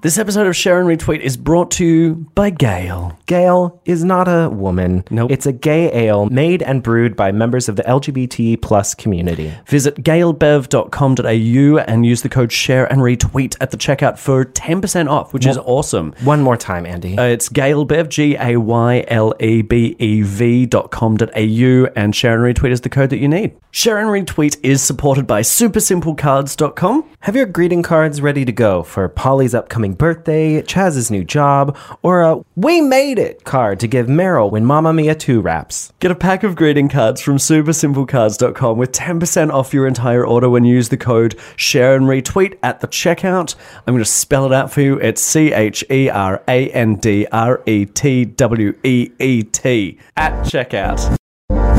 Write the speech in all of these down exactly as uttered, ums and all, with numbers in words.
This episode of Share and Retweet is brought to you by Gail. Gail is not a woman. Nope. It's a gay ale made and brewed by members of the L G B T plus community. Visit gale bev dot com dot a u and use the code Share and Retweet at the checkout for ten percent off, which one, is awesome. One more time, Andy. Uh, it's galebev, G A Y L E B E V dot com dot a u, and Share and Retweet is the code that you need. Share and Retweet is supported by super simple cards dot com. Have your greeting cards ready to go for Polly's upcoming birthday, Chaz's new job, or a We Made It card to give Meryl when Mamma Mia two wraps. Get a pack of greeting cards from super simple cards dot com with ten percent off your entire order when you use the code Share and Retweet at the checkout. I'm going to spell it out for you. It's C H E R A N D R E T W E E T at checkout. Are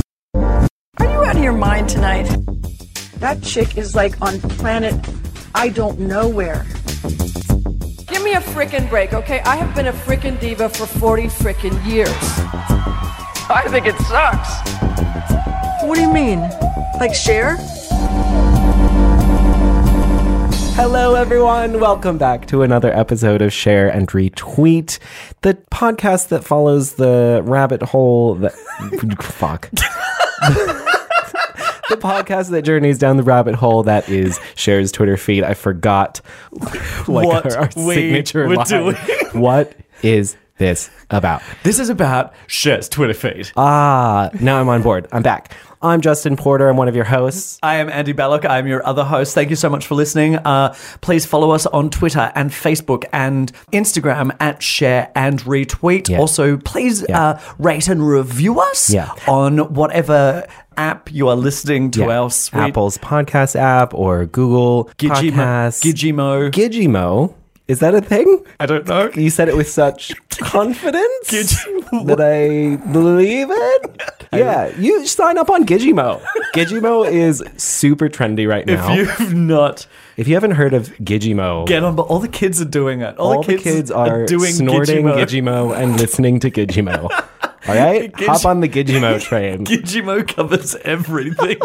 you out of your mind tonight? That chick is like on planet I don't know where. Give me a frickin' break, okay? I have been a frickin' diva for forty frickin' years. I think it sucks. What do you mean? Like Cher? Hello, everyone. Welcome back to another episode of Share and Retweet, the podcast that follows the rabbit hole that... Fuck. The podcast that journeys down the rabbit hole that is Cher's Twitter feed. I forgot like what our, our signature line. Doing. What is this about? This is about Cher's Twitter feed. Ah, now I'm on board. I'm back. I'm Justin Porter. I'm one of your hosts. I am Andy Ballock. I'm your other host. Thank you so much for listening. Uh, please follow us on Twitter and Facebook and Instagram at Share and Retweet. Yeah. Also, please yeah. uh, rate and review us yeah. on whatever app you are listening to. Yeah. Our sweet Apple's podcast app or Google Gichimo. Podcasts. Gichimo. Gichimo. Is that a thing? I don't know. You said it with such confidence that I believe it. Yeah, you sign up on Gichimo. Gichimo is super trendy right now. If you've not... If you haven't heard of Gichimo... Get on, but all the kids are doing it. All, all the kids, the kids are, are doing snorting Gichimo. Gichimo and listening to Gichimo. All right? Gigi- Hop on the Gichimo train. Gichimo covers everything.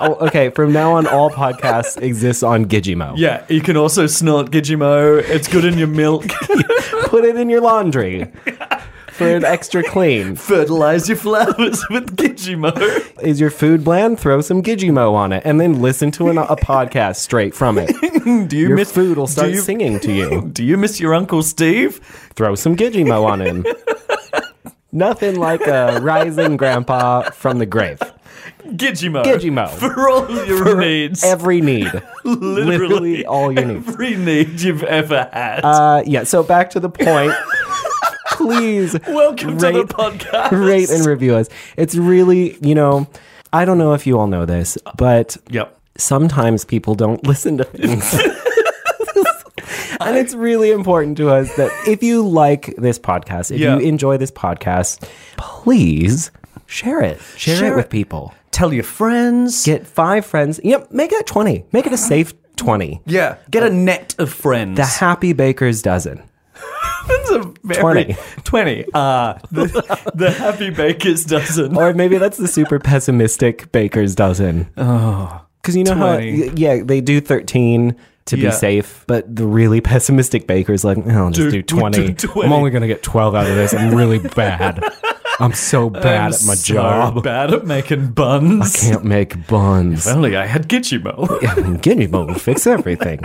Oh, okay, from now on, all podcasts exist on Gichimo. Yeah, you can also snort Gichimo. It's good in your milk. Put it in your laundry. For an extra clean. Fertilize your flowers with Gichimo. Is your food bland? Throw some Gichimo on it and then listen to an, a podcast straight from it. Do you your miss food will start you, singing to you. Do you miss your Uncle Steve? Throw some Gichimo on him. Nothing like a rising grandpa from the grave. Gichimo. Gichimo. For all your For needs. Every need. Literally, Literally all your needs. Every need you've ever had. Uh, yeah, so back to the point. Please welcome rate, to the podcast. Rate and review us. It's really, you know, I don't know if you all know this, but yep. sometimes people don't listen to things. And it's really important to us that if you like this podcast, if yep. you enjoy this podcast, please share it. Share, share it with people. Tell your friends. Get five friends. Yep, make it twenty. Make it a safe twenty. Yeah. Get a net of friends. The Happy Baker's Dozen. That's a very, twenty. twenty. Uh, the, the Happy Baker's Dozen. Or maybe that's the super pessimistic Baker's Dozen. Oh. Because you know twenty. How, yeah, they do thirteen to yeah. be safe, but the really pessimistic baker's like, oh, I'll just do, do twenty. Do twenty. I'm only going to get twelve out of this. I'm really bad. I'm so bad I'm at my so job. Bad at making buns. I can't make buns. If only I had Gichimo. I mean, Gichimo will fix everything.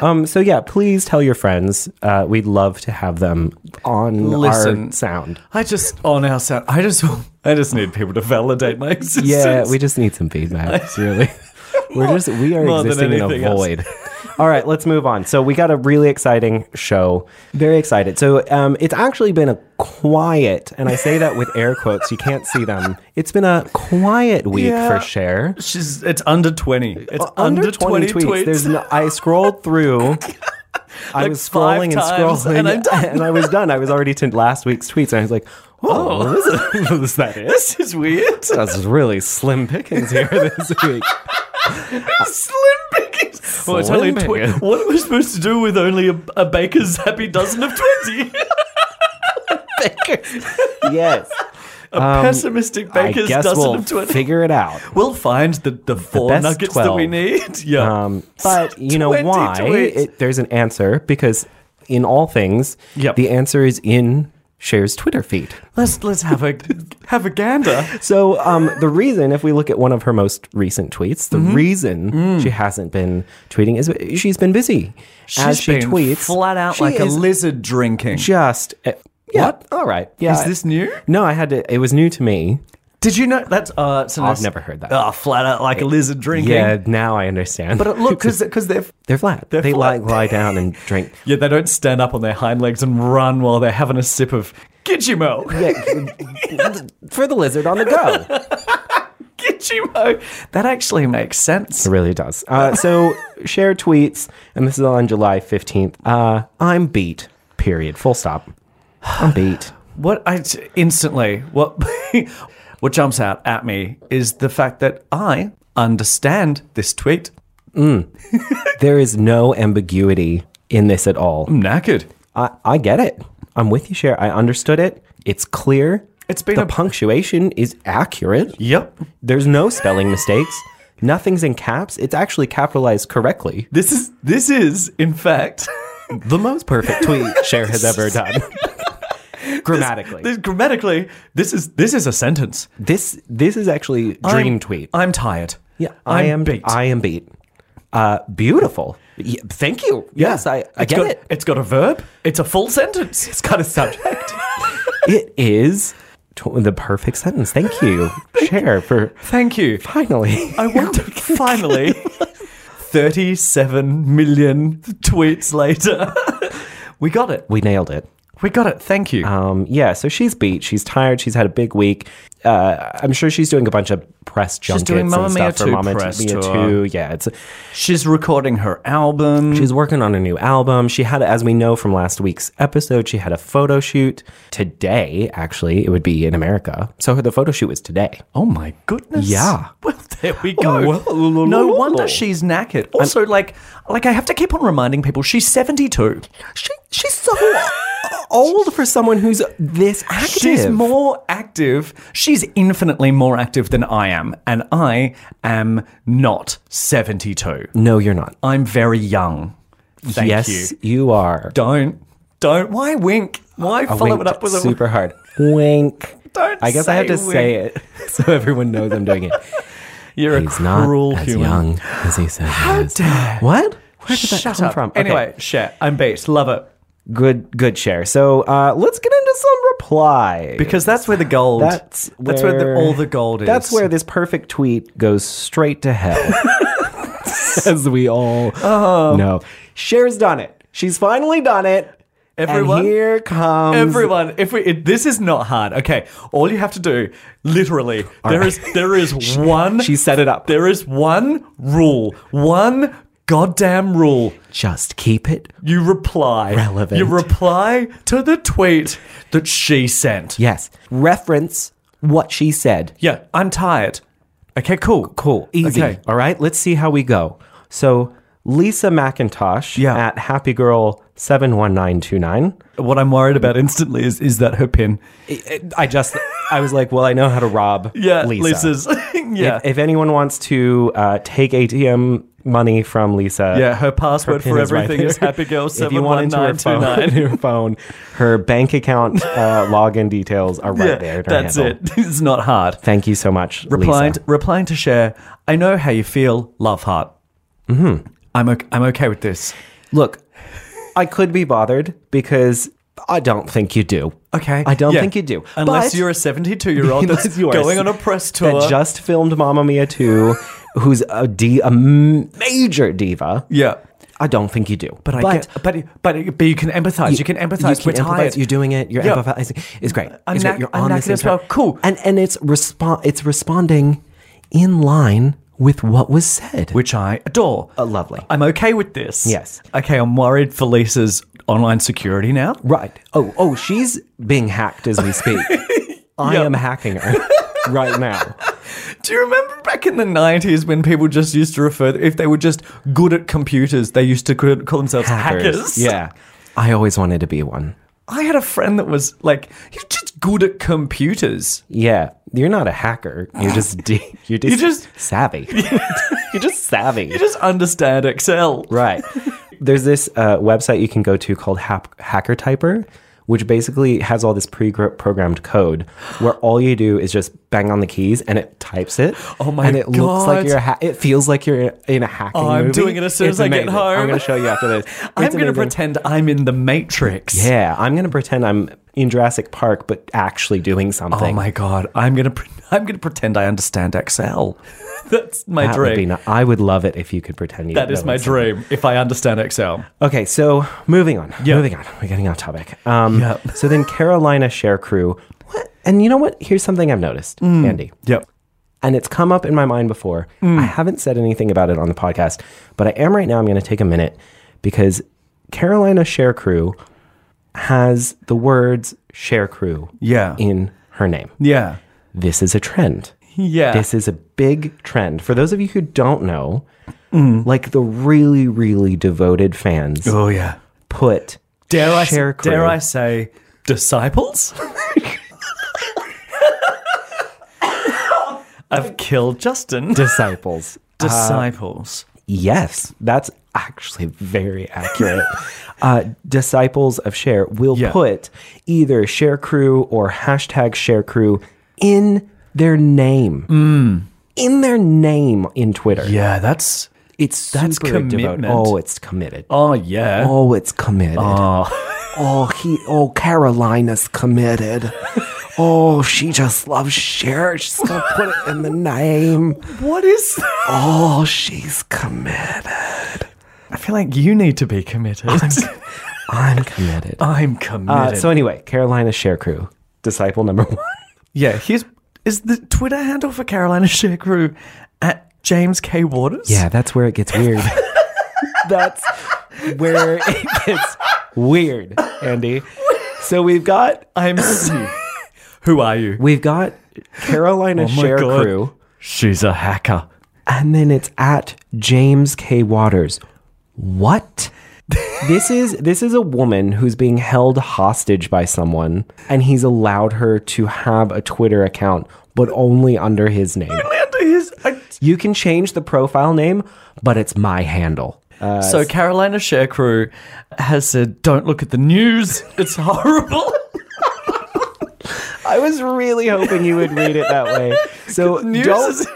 Um, so yeah, please tell your friends. Uh, we'd love to have them on Listen, our sound. I just on our sound. I just I just need people to validate my existence. Yeah, we just need some feedback. I, really, we're just we are existing in a void. All right, let's move on. So we got a really exciting show. Very excited. So um, it's actually been a quiet, and I say that with air quotes. You can't see them. It's been a quiet week yeah, for Cher. She's it's under twenty. It's uh, under, under twenty, twenty tweets. tweets. There's no, I scrolled through. I like was scrolling and scrolling, and, and I was done. I was already to last week's tweets, and I was like, "Oh, oh is, it, is that it? This is weird. That's really slim pickings here this week." Slim pickings. Well, it's only twi- what are we supposed to do with only a, a baker's happy dozen of twenty? Bakers. Yes. A um, pessimistic baker's dozen we'll of twenty. Figure it out. We'll find the, the four the nuggets twelve. That we need. Yeah. Um, but you know why? It, there's an answer because in all things, yep. the answer is in Cher's Twitter feed. Let's let's have a have a gander. So um, the reason, if we look at one of her most recent tweets, the mm-hmm. reason mm. she hasn't been tweeting is she's been busy. She's As she been tweets, flat out she like a lizard drinking. Just. Uh, Yeah. What? All right. Yeah. Is this new? No, I had to. It was new to me. Did you know that's? Uh, so I've never heard that. Oh, flat out like it, a lizard drinking. Yeah, now I understand. But look, because they're they're flat. They're they flat. like lie down and drink. Yeah, they don't stand up on their hind legs and run while they're having a sip of Gichimo. Yeah, for the lizard on the go. Gichimo. That actually makes sense. It really does. Uh, so Cher tweets, and this is on July fifteenth. Uh, I'm beat. Period. Full stop. I'm beat. What I instantly what what jumps out at me is the fact that I understand this tweet. Mm. There is no ambiguity in this at all. I'm knackered. I, I get it. I'm with you, Cher. I understood it. It's clear. It's been the a- punctuation is accurate. Yep. There's no spelling mistakes. Nothing's in caps. It's actually capitalized correctly. This is this is in fact the most perfect tweet Cher has ever done. Grammatically, this, this, grammatically, this is this is a sentence. This this is actually dream I'm, tweet. I'm tired. Yeah, I'm I am beat. I am beat. Uh, beautiful. Yeah, thank you. Yeah. Yes, I, I get got, it. It's got a verb. It's a full sentence. It's got a subject. It is t- the perfect sentence. Thank you, Cher. For thank you. Finally, I want to finally. Thirty-seven million tweets later, we got it. We nailed it. We got it. Thank you. Um, yeah, so she's beat. She's tired. She's had a big week. Uh, I'm sure she's doing a bunch of press junkets she's doing Mamma and stuff Mia for Mamma press Mia tour. two. Yeah, it's a, she's recording her album. She's working on a new album. She had, as we know from last week's episode, she had a photo shoot today. Actually, it would be in America. So the photo shoot was today. Oh my goodness. Yeah. Well, there we go. Oh, no wonder she's knackered. Also, I'm, like, like I have to keep on reminding people, she's seventy-two. She she's so old for someone who's this active. She's more active. She's infinitely more active than I am. And I am not seventy-two. No, you're not. I'm very young. Thank yes, you. Yes, you are. Don't. Don't. Why wink? Why I follow it up with a super hard wink? Don't I guess say I have to wink. Say it so everyone knows I'm doing it. You're He's a cruel not human. As young as he says. How dare. What? Where did that Shut come up. From? Okay. Anyway, share. I'm based. Love it. Good, good share. So uh, let's get into some replies. Because that's where the gold, that's where, that's where the, all the gold is. That's where this perfect tweet goes straight to hell. As we all oh. know. Cher's done it. She's finally done it. Everyone, and here comes everyone. If we, it, this is not hard. Okay, all you have to do, literally, all there right. is there is she, one. She set it up. There is one rule. One. Goddamn rule. Just keep it You reply. relevant. You reply to the tweet that she sent. Yes. Reference what she said. Yeah. I'm tired. Okay, cool. Cool. Easy. Okay. All right. Let's see how we go. So Lisa McIntosh yeah. at happy girl seven one nine two nine. What I'm worried about instantly is, is that her pin. I just... I was like, well, I know how to rob yeah, Lisa. Lisa's. yeah. If, if anyone wants to uh, take A T M money from Lisa. Yeah, her password her for is everything right is Happy Girl seven one nine two nine. If you want into her phone, her, phone, her bank account uh, login details are right yeah, there. That's handle. It. It's not hard. Thank you so much, replying Lisa. To, replying to Cher, I know how you feel, love heart. Mm-hmm. I'm okay, I'm okay with this. Look, I could be bothered because I don't think you do. Okay. I don't yeah. think you do. Unless but you're a seventy-two-year-old that's going on a press tour. That just filmed Mamma Mia two, who's a, d- a major diva. Yeah. I don't think you do. But I but, get, but, but, but you can empathise. You, you can empathise. You can We're empathise. Tired. You're doing it. You're yeah. empathising. It's great. I'm it's na- great. You're I'm on this as well. Cool. And, and it's, respo- it's responding in line with what was said. Which I adore. Uh, lovely. I'm okay with this. Yes. Okay, I'm worried for Lisa's online security now. Right. Oh, oh, she's being hacked as we speak. I yep. am hacking her right now. Do you remember back in the nineties when people just used to refer, if they were just good at computers, they used to call themselves hackers? hackers. Yeah. I always wanted to be one. I had a friend that was like, he's just good at computers. Yeah. You're not a hacker. You're just de- you're just, you're just savvy. You're just savvy. You just understand Excel. Right. There's this uh, website you can go to called Hap- Hacker Typer, which basically has all this pre-programmed code where all you do is just bang on the keys and it types it. Oh my god! And it God. looks like you're. Ha- it feels like you're in a hacking. Oh, I'm movie. doing it as soon it's as amazing. I get home. I'm going to show you after this. It's I'm going to pretend I'm in the Matrix. Yeah, I'm going to pretend I'm in Jurassic Park, but actually doing something. Oh my god! I'm going to. Pre- I'm going to pretend I understand Excel. That's my that dream. Would be not- I would love it if you could pretend you. That is my dream. Something. If I understand Excel. Okay, so moving on. Yep. Moving on. We're getting off topic. Um, Yep. So then Carolina Share Crew, what? And you know what? Here's something I've noticed, mm. Andy. Yep. And it's come up in my mind before. Mm. I haven't said anything about it on the podcast, but I am right now. I'm going to take a minute because Carolina Share Crew has the words Share Crew yeah. in her name. Yeah. This is a trend. Yeah. This is a big trend. For those of you who don't know, mm. like the really, really devoted fans. Oh, yeah. Put... Dare I, Cher crew. dare I say, disciples? I've killed Justin. Disciples. Disciples. Uh, yes, that's actually very accurate. uh, disciples of Cher will yeah. put either Cher Crew or hashtag Cher Crew in their name. Mm. In their name in Twitter. Yeah, that's... It's that's commitment. Devoted. Oh, it's committed. Oh, yeah. Oh, it's committed. Oh, oh he. Oh, Carolina's committed. Oh, she just loves Cher. She's going to put it in the name. What is that? Oh, she's committed. I feel like you need to be committed. I'm, I'm committed. I'm committed. Uh, so anyway, Carolina Cher Crew, disciple number one. Yeah, here's... Is the Twitter handle for Carolina Cher Crew at... James K. Waters? Yeah, that's where it gets weird. That's where it gets weird, Andy. So we've got... I'm... Who are you? We've got Carolina oh Cher God. Crew. She's a hacker. And then it's at James K. Waters. What? This is this is a woman who's being held hostage by someone, and he's allowed her to have a Twitter account, but only under his name. Only under his... I- You can change the profile name, but it's my handle. Uh, so Carolina Cher Crew has said, don't look at the news. It's horrible. I was really hoping you would read it that way. So news don't, is,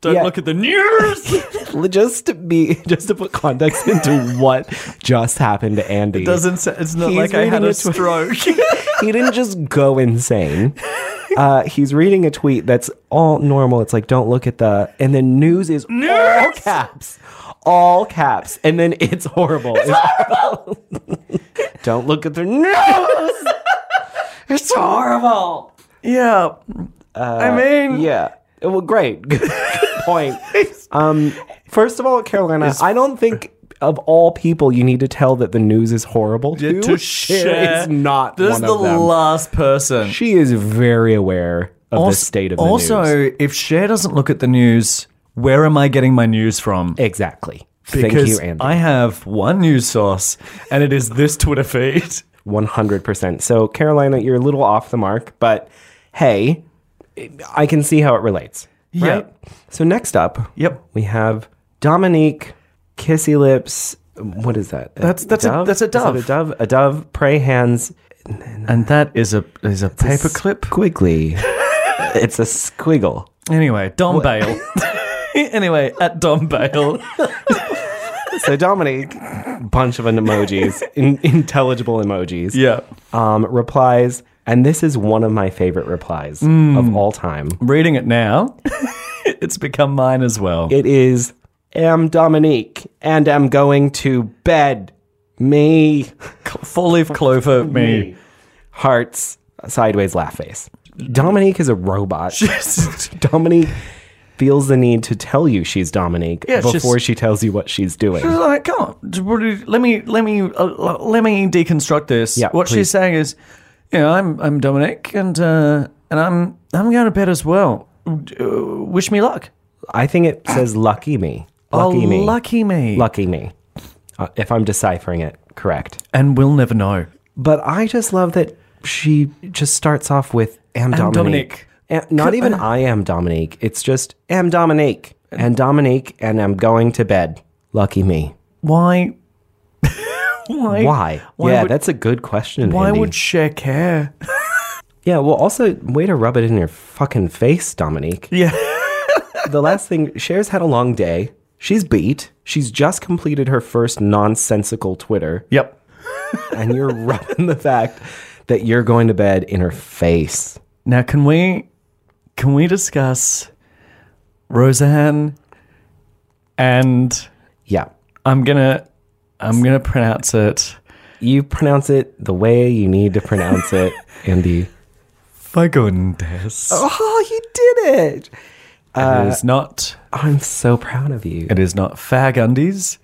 don't yeah. look at the news. just to be, just to put context into what just happened to Andy. It doesn't. It's not He's like I had a, a stroke. He didn't just go insane. Uh, he's reading a tweet that's all normal. It's like, don't look at the... And then news is news! all caps. All caps. And then it's horrible. It's it's horrible. horrible. Don't look at the news. It's horrible. Yeah. Uh, I mean... Yeah. Well, great. Good point. Um, first of all, Carolina, I don't think... Of all people, you need to tell that the news is horrible to. Yeah, to Cher is not this one is the of them. Last person. She is very aware of also, the state of the also, news. Also, if Cher doesn't look at the news, where am I getting my news from? Exactly. Because Thank you, Andy. I have one news source, and it is this Twitter feed. one hundred percent. So, Carolina, you're a little off the mark, but hey, I can see how it relates. Yeah. Right? So next up, yep, we have Dominique Kissy Lips. What is that? A that's that's dove? a that's a dove. Is that a dove? A dove. Pray hands. And that is a is a paperclip. Squiggly. It's a squiggle. Anyway, Dom Bale. Anyway, at Dom Bale. So Dominique, bunch of emojis, in, intelligible emojis. Yeah. Um, replies, and this is one of my favorite replies mm. of all time. Reading it now, it's become mine as well. It is, am Dominique, and I'm going to bed. Me. Four leaf clover, me. me. Hearts, sideways laugh face. Dominique is a robot. Dominique feels the need to tell you she's Dominique yeah, before just, she tells you what she's doing. She's like, come on, let me let me uh, let me deconstruct this. Yeah, what please. she's saying is, you know, I'm I'm Dominique and uh, and I'm I'm going to bed as well. Uh, wish me luck. I think it says lucky me. Lucky oh, me. lucky me. Lucky me. Uh, if I'm deciphering it correct. And we'll never know. But I just love that she just starts off with am Dominique. Dominique. Am, not even I am Dominique. It's just, am Dominique. And Dominique, and I'm going to bed. Lucky me. Why? why? Why? Why? Yeah, would, that's a good question, Why Andy. would Cher care? Yeah, well, also, way to rub it in your fucking face, Dominique. Yeah. The last thing, Cher's had a long day. She's beat. She's just completed her first nonsensical Twitter. Yep. And you're rubbing the fact that you're going to bed in her face. Now, can we... Can we discuss Roseanne and yeah? I'm gonna I'm gonna pronounce it. You pronounce it the way you need to pronounce it, Andy. Fagundes. Oh, you did it! Uh, it is not. I'm so proud of you. It is not Fagundes,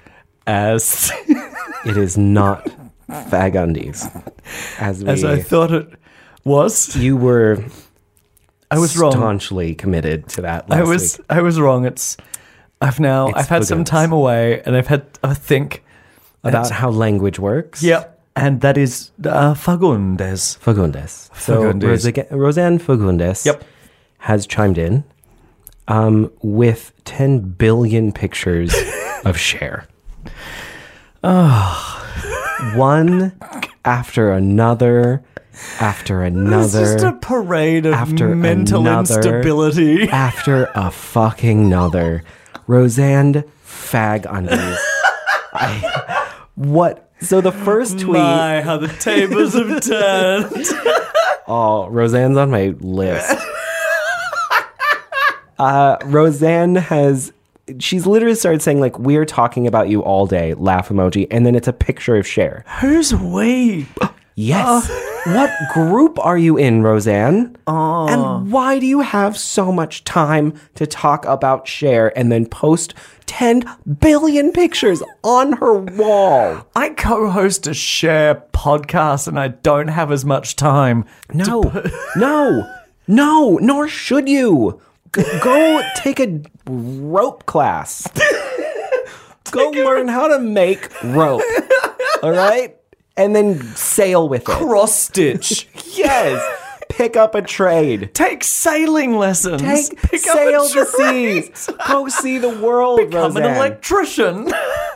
as it is not Fagundes, as we, as I thought it was. You were. I was wrong. Staunchly committed to that. Last I was. Week. I was wrong. It's. I've now. It's I've had some time away, and I've had a think about how language works. Yep, and that is uh, Fagundes. Fagundes. So Fagundes. Roseanne Fagundes. Yep. Has chimed in, um, with ten billion pictures of Cher. Oh. One after another. After another. It's just a parade of after mental another, instability. After a fucking another. Roseanne fag undies. I, what? So the first tweet. My, how the tables have turned. Oh, Roseanne's on my list. Uh, Roseanne has... She's literally started saying, like, we're talking about you all day, laugh emoji, and then it's a picture of Cher. Who's we? Yes. Uh, what group are you in, Roseanne? Uh, and why do you have so much time to talk about Cher and then post ten billion pictures on her wall? I co-host a Cher podcast and I don't have as much time. No, p- no, no, nor should you. Go take a rope class. Go learn how to make rope. All right? And then sail with it. Cross stitch. Yes. Pick up a trade. Take sailing lessons. Take Pick sail the seas. Go see the world. Become Roseanne. an electrician.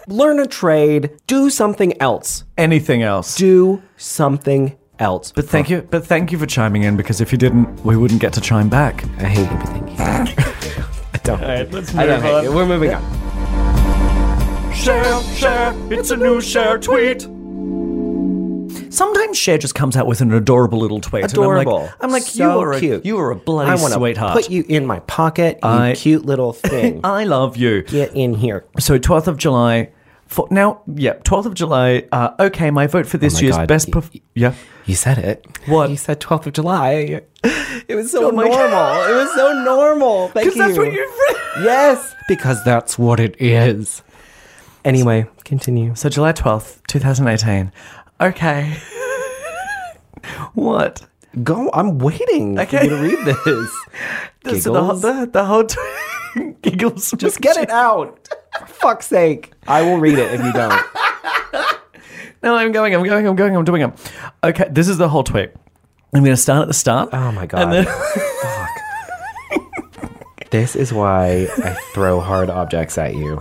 Learn a trade. Do something else. Anything else. Do something else. But thank you. But thank you for chiming in, because if you didn't, we wouldn't get to chime back. I hate everything. I don't. All right, let's move I don't on. Hate you. We're moving on. Share, share. It's a new share tweet. Sometimes Cher just comes out with an adorable little tweet. Adorable. I'm like, I'm like so you, are a, cute. you are a bloody I sweetheart. I want to put you in my pocket, you I, cute little thing. I love you. Get in here. So twelfth of July. For, now, yeah, twelfth of July. Uh, okay, my vote for this oh year's God. best... Perf- you, yeah. You said it. What? You said twelfth of July. It was so oh normal. It was so normal. Thank you. Because that's what you've read. Yes. Because that's what it is. Anyway, continue. So July twelfth, twenty eighteen. Okay. What? Go. I'm waiting okay. for you to read this. Giggles. So the whole, the, the whole t- giggles. Just get it out. For fuck's sake. I will read it if you don't. No, I'm going, I'm going, I'm going, I'm doing it. Okay, this is the whole tweet. I'm going to start at the start. Oh, my God. And then- Fuck. This is why I throw hard objects at you.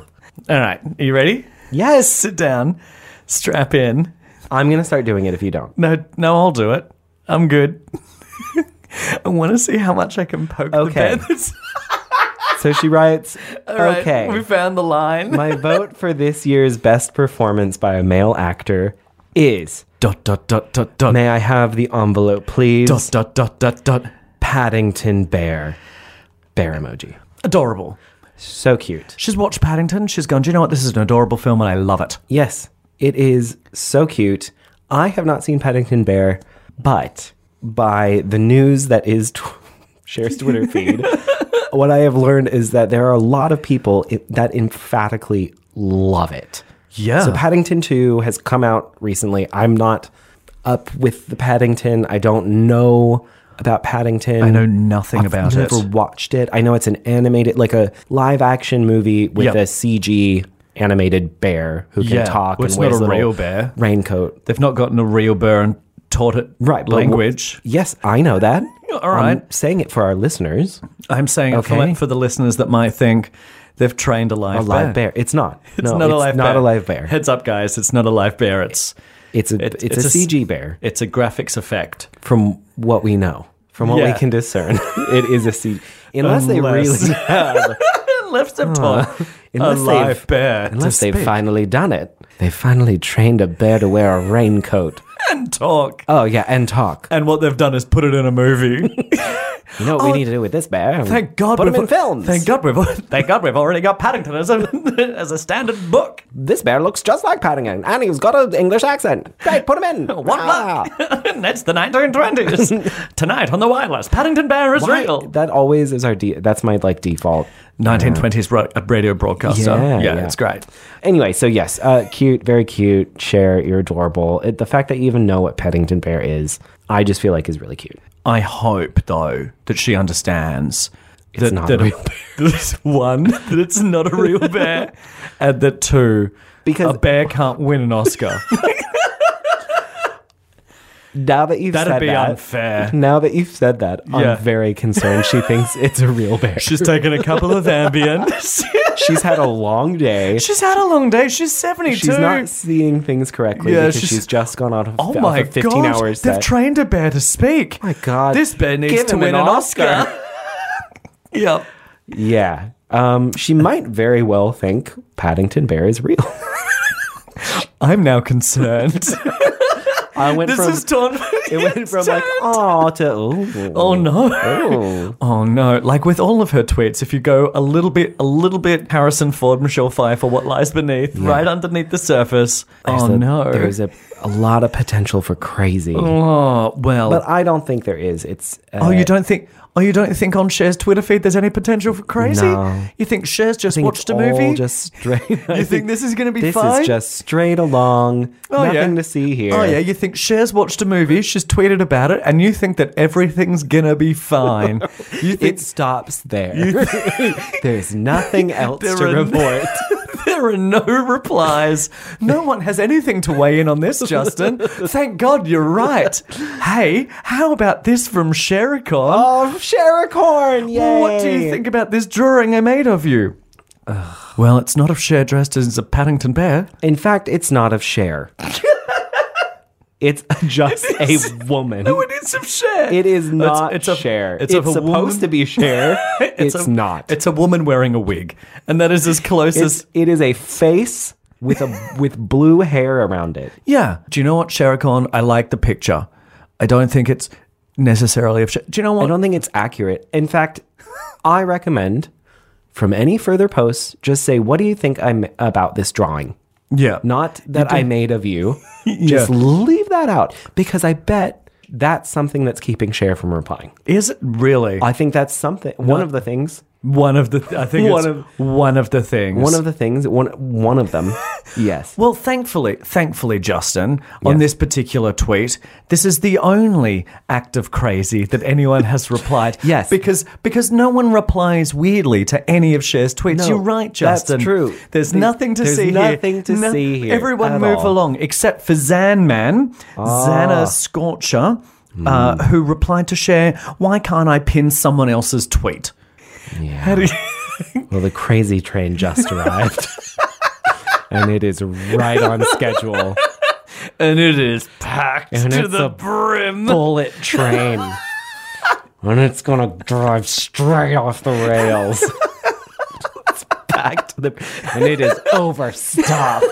All right. Are you ready? Yes. Sit down. Strap in. I'm going to start doing it if you don't. No, no, I'll do it. I'm good. I want to see how much I can poke okay. the bear. So she writes, right, okay. We found the line. My vote for this year's best performance by a male actor is... Dot, dot, dot, dot, dot. May I have the envelope, please? Dot, dot, dot, dot, dot. Paddington Bear. Bear emoji. Adorable. So cute. She's watched Paddington. She's gone, do you know what? This is an adorable film and I love it. Yes. It is so cute. I have not seen Paddington Bear, but by the news that is tw- Cher's Twitter feed... What I have learned is that there are a lot of people it, that emphatically love it. Yeah. So Paddington two has come out recently. I'm not up with the Paddington. I don't know about Paddington. I know nothing I've about it. I've never watched it. I know it's an animated, like a live action movie with yep. a C G animated bear who can yeah. talk. Well, it's and not wears a real bear. Raincoat. They've not gotten a real bear and taught it right, language. But, yes, I know that. All right. I'm saying it for our listeners. I'm saying it okay. for the listeners that might think they've trained a live bear. A live bear. bear. It's not. It's no, not, it's a, live not bear. a live bear. Heads up, guys. It's not a live bear. It's it's a, it, it's it's a, a C G bear. It's a graphics effect. From what we know. From what yeah. we can discern. It is a C G. Unless, unless they really have. Unless they've taught a live bear. Unless they've finally done it. They finally trained a bear to wear a raincoat. And talk. Oh, yeah, and talk. And what they've done is put it in a movie. You know what oh, we need to do with this bear? Thank God. Put him in films. Thank God we've, thank God we've already got Paddington as a, as a standard book. This bear looks just like Paddington, and he's got an English accent. Great, put him in. What ah. luck. It's the nineteen twenties. Tonight on the wine list, Paddington Bear is Why? real. That always is our, de- that's my like default. nineteen twenties uh, radio broadcaster. Yeah, yeah, yeah, it's great. Anyway, so yes, uh, cute, very cute, Cher, you're adorable. It, the fact that you even know what Paddington Bear is, I just feel like is really cute. I hope, though, that she understands it's that, not that a real bear. One, that it's not a real bear, and that two, because a bear can't win an Oscar. Now that you've That'd said that, that'd be unfair. Now that you've said that, yeah. I'm very concerned. She thinks it's a real bear. She's taken a couple of Ambien. She's had a long day. She's had a long day. She's seventy-two. She's not seeing things correctly yeah, because she's, she's just gone out of oh my fifteen God, hours. They've set. trained a bear to speak. Oh my God, this bear needs Give to win an, an Oscar. Oscar. Yep. Yeah. Um, she might very well think Paddington Bear is real. I'm now concerned. I went this from, is torn. It went from like oh to oh, oh no, oh. oh no. Like with all of her tweets, if you go a little bit, a little bit, Harrison Ford, Michelle Pfeiffer, what lies beneath, yeah. right underneath the surface. There's oh a, no, there's a a lot of potential for crazy. Oh well, but I don't think there is. It's uh, oh you don't think oh you don't think on Cher's Twitter feed there's any potential for crazy? No. You think Cher's just think watched a movie? Just straight. you think, think this is going to be this fine? This is just straight along. Oh, Nothing yeah. to see here. Oh yeah, you think. Cher's watched a movie, she's tweeted about it, and you think that everything's gonna be fine. You think, it stops there. You th- There's nothing else there to report. No, there are no replies. No one has anything to weigh in on this, Justin. Thank God you're right. Hey, how about this from Shericorn? Oh, Shericorn, yay! What do you think about this drawing I made of you? Ugh. Well, it's not of Cher dressed as a Paddington Bear. In fact, it's not of Cher. It's just it is, a woman. No, it is of Cher. It is not it's, it's a, Cher. It's, it's a supposed woman. to be Cher. it's it's a, not. It's a woman wearing a wig, and that is as close it's, as it is a face with a with blue hair around it. Yeah. Do you know what, Shericorn? I like the picture. I don't think it's necessarily of Cher. Do you know what? I don't think it's accurate. In fact, I recommend from any further posts, just say, "What do you think I'm about this drawing?" Yeah. Not that I made of you. Just yeah. leave that out because I bet that's something that's keeping Cher from replying. Is it really? I think that's something. No. One of the things. One of the th- I think one it's of, one of the things. One of the things. One one of them. Yes. Well, thankfully, thankfully, Justin, on yes. this particular tweet, this is the only act of crazy that anyone has replied. Yes. Because because no one replies weirdly to any of Cher's tweets. No, you're right, Justin. That's true. There's the, nothing to there's see nothing here. There's nothing to no, see here. Everyone move all. along except for Zanman, oh. Xana Scorcher, mm. uh, who replied to Cher, why can't I pin someone else's tweet? Yeah. How do you- well, the crazy train just arrived. And it is right on schedule. And it is packed and to the brim. Bullet train. And it's gonna drive straight off the rails. It's packed to the and it is overstuffed.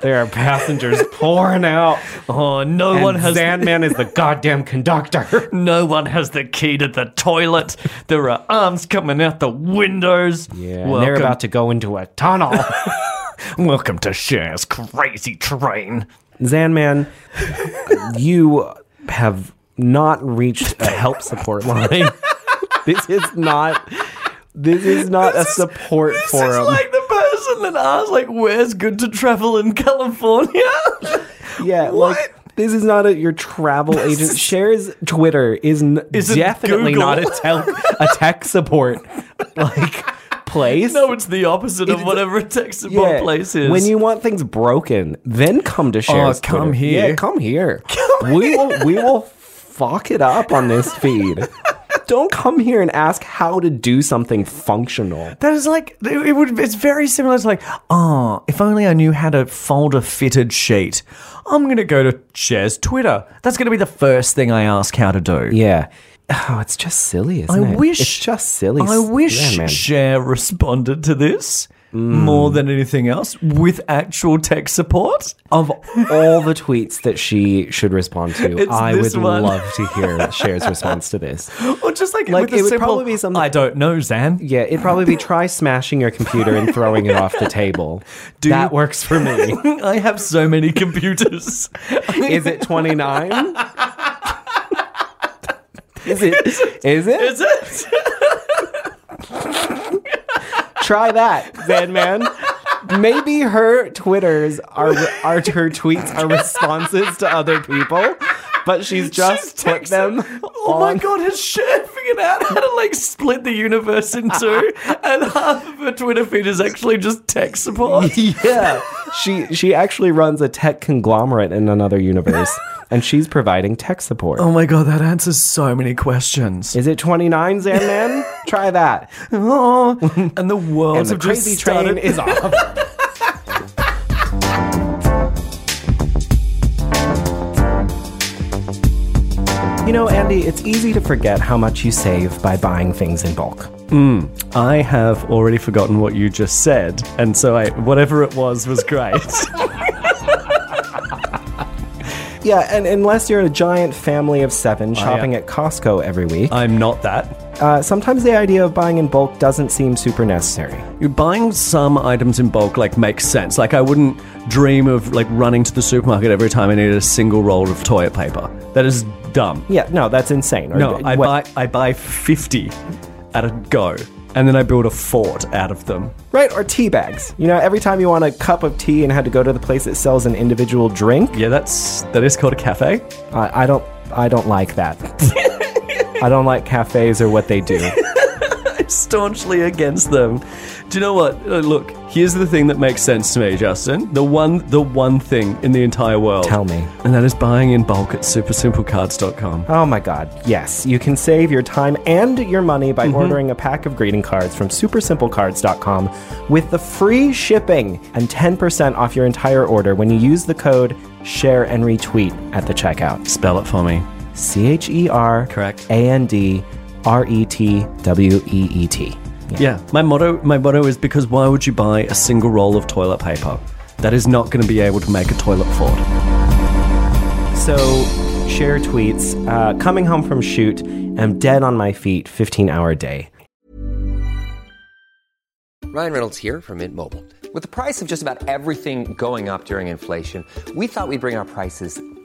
There are passengers pouring out. Oh, no and one has... Sandman is the goddamn conductor. No one has the key to the toilet. There are arms coming out the windows. Yeah, and they're about to go into a tunnel. Welcome to Cher's Crazy Train. Sandman, you have not reached a help support line. This is not... This is not this a support is, this forum. This is like the person that asks, like, where's good to travel in California? Yeah, what? Like, this is not a, your travel agent. Cher's Twitter is, n- is definitely Google? Not a, tel- a tech support, like, place. No, it's the opposite it of whatever a tech support yeah, place is. When you want things broken, then come to Cher's oh, come Twitter. Here. Yeah, come here. Come we here. Will, we will fuck it up on this feed. Don't come here and ask how to do something functional. That is like, it would. It's very similar to like, oh, if only I knew how to fold a fitted sheet. I'm going to go to Cher's Twitter. That's going to be the first thing I ask how to do. Yeah. Oh, it's just silly, isn't I it? Wish, it's just silly. I wish yeah, Cher responded to this mm. more than anything else with actual tech support. Of all the tweets that she should respond to, it's I would one. love to hear Cher's response to this. Or just like, like with it a would simple, probably be something. I don't know, Zan. Yeah, it'd probably be try smashing your computer and throwing it off the table. Dude, that works for me. I have so many computers. Is it twenty-nine? Is it? Is it? Is it? Is it? Try that, Sandman. Maybe her Twitters are, are her tweets are responses to other people, but she's just she's put them. Oh on. My god, has Cher figured out how to like split the universe in two, and half of her Twitter feed is actually just tech support. Yeah, she she actually runs a tech conglomerate in another universe, and she's providing tech support. Oh my god, that answers so many questions. Is it twenty-nine, Zanman? Try that. Oh, and the world and the have crazy just train started. Is off. You know, Andy, it's easy to forget how much you save by buying things in bulk. Mm, I have already forgotten what you just said, and so I, whatever it was was great. Yeah, and unless you're a giant family of seven shopping at Costco every week. I'm not that. Uh, sometimes the idea of buying in bulk doesn't seem super necessary. You're buying some items in bulk, like, makes sense. Like, I wouldn't dream of, like, running to the supermarket every time I needed a single roll of toilet paper. That is dumb. Yeah, no, that's insane. Or, no, I buy, I buy fifty at a go. And then I build a fort out of them. Right, or tea bags. You know, every time you want a cup of tea and had to go to the place that sells an individual drink. Yeah, that's that is called a cafe. Uh, I don't I don't like that. I don't like cafes or what they do. I'm staunchly against them. Do you know what? Uh, look, here's the thing that makes sense to me, Justin. The one the one thing in the entire world. Tell me. And that is buying in bulk at super simple cards dot com. Oh my god, yes. You can save your time and your money by mm-hmm. ordering a pack of greeting cards from super simple cards dot com with the free shipping and ten percent off your entire order when you use the code Share and Retweet at the checkout. Spell it for me. C H E R Correct. A N D R E T W E E T. Yeah. yeah, my motto my motto is because why would you buy a single roll of toilet paper? That is not going to be able to make a toilet fort. So, Cher tweets, uh, coming home from shoot, I'm dead on my feet, fifteen-hour day. Ryan Reynolds here from Mint Mobile. With the price of just about everything going up during inflation, we thought we'd bring our prices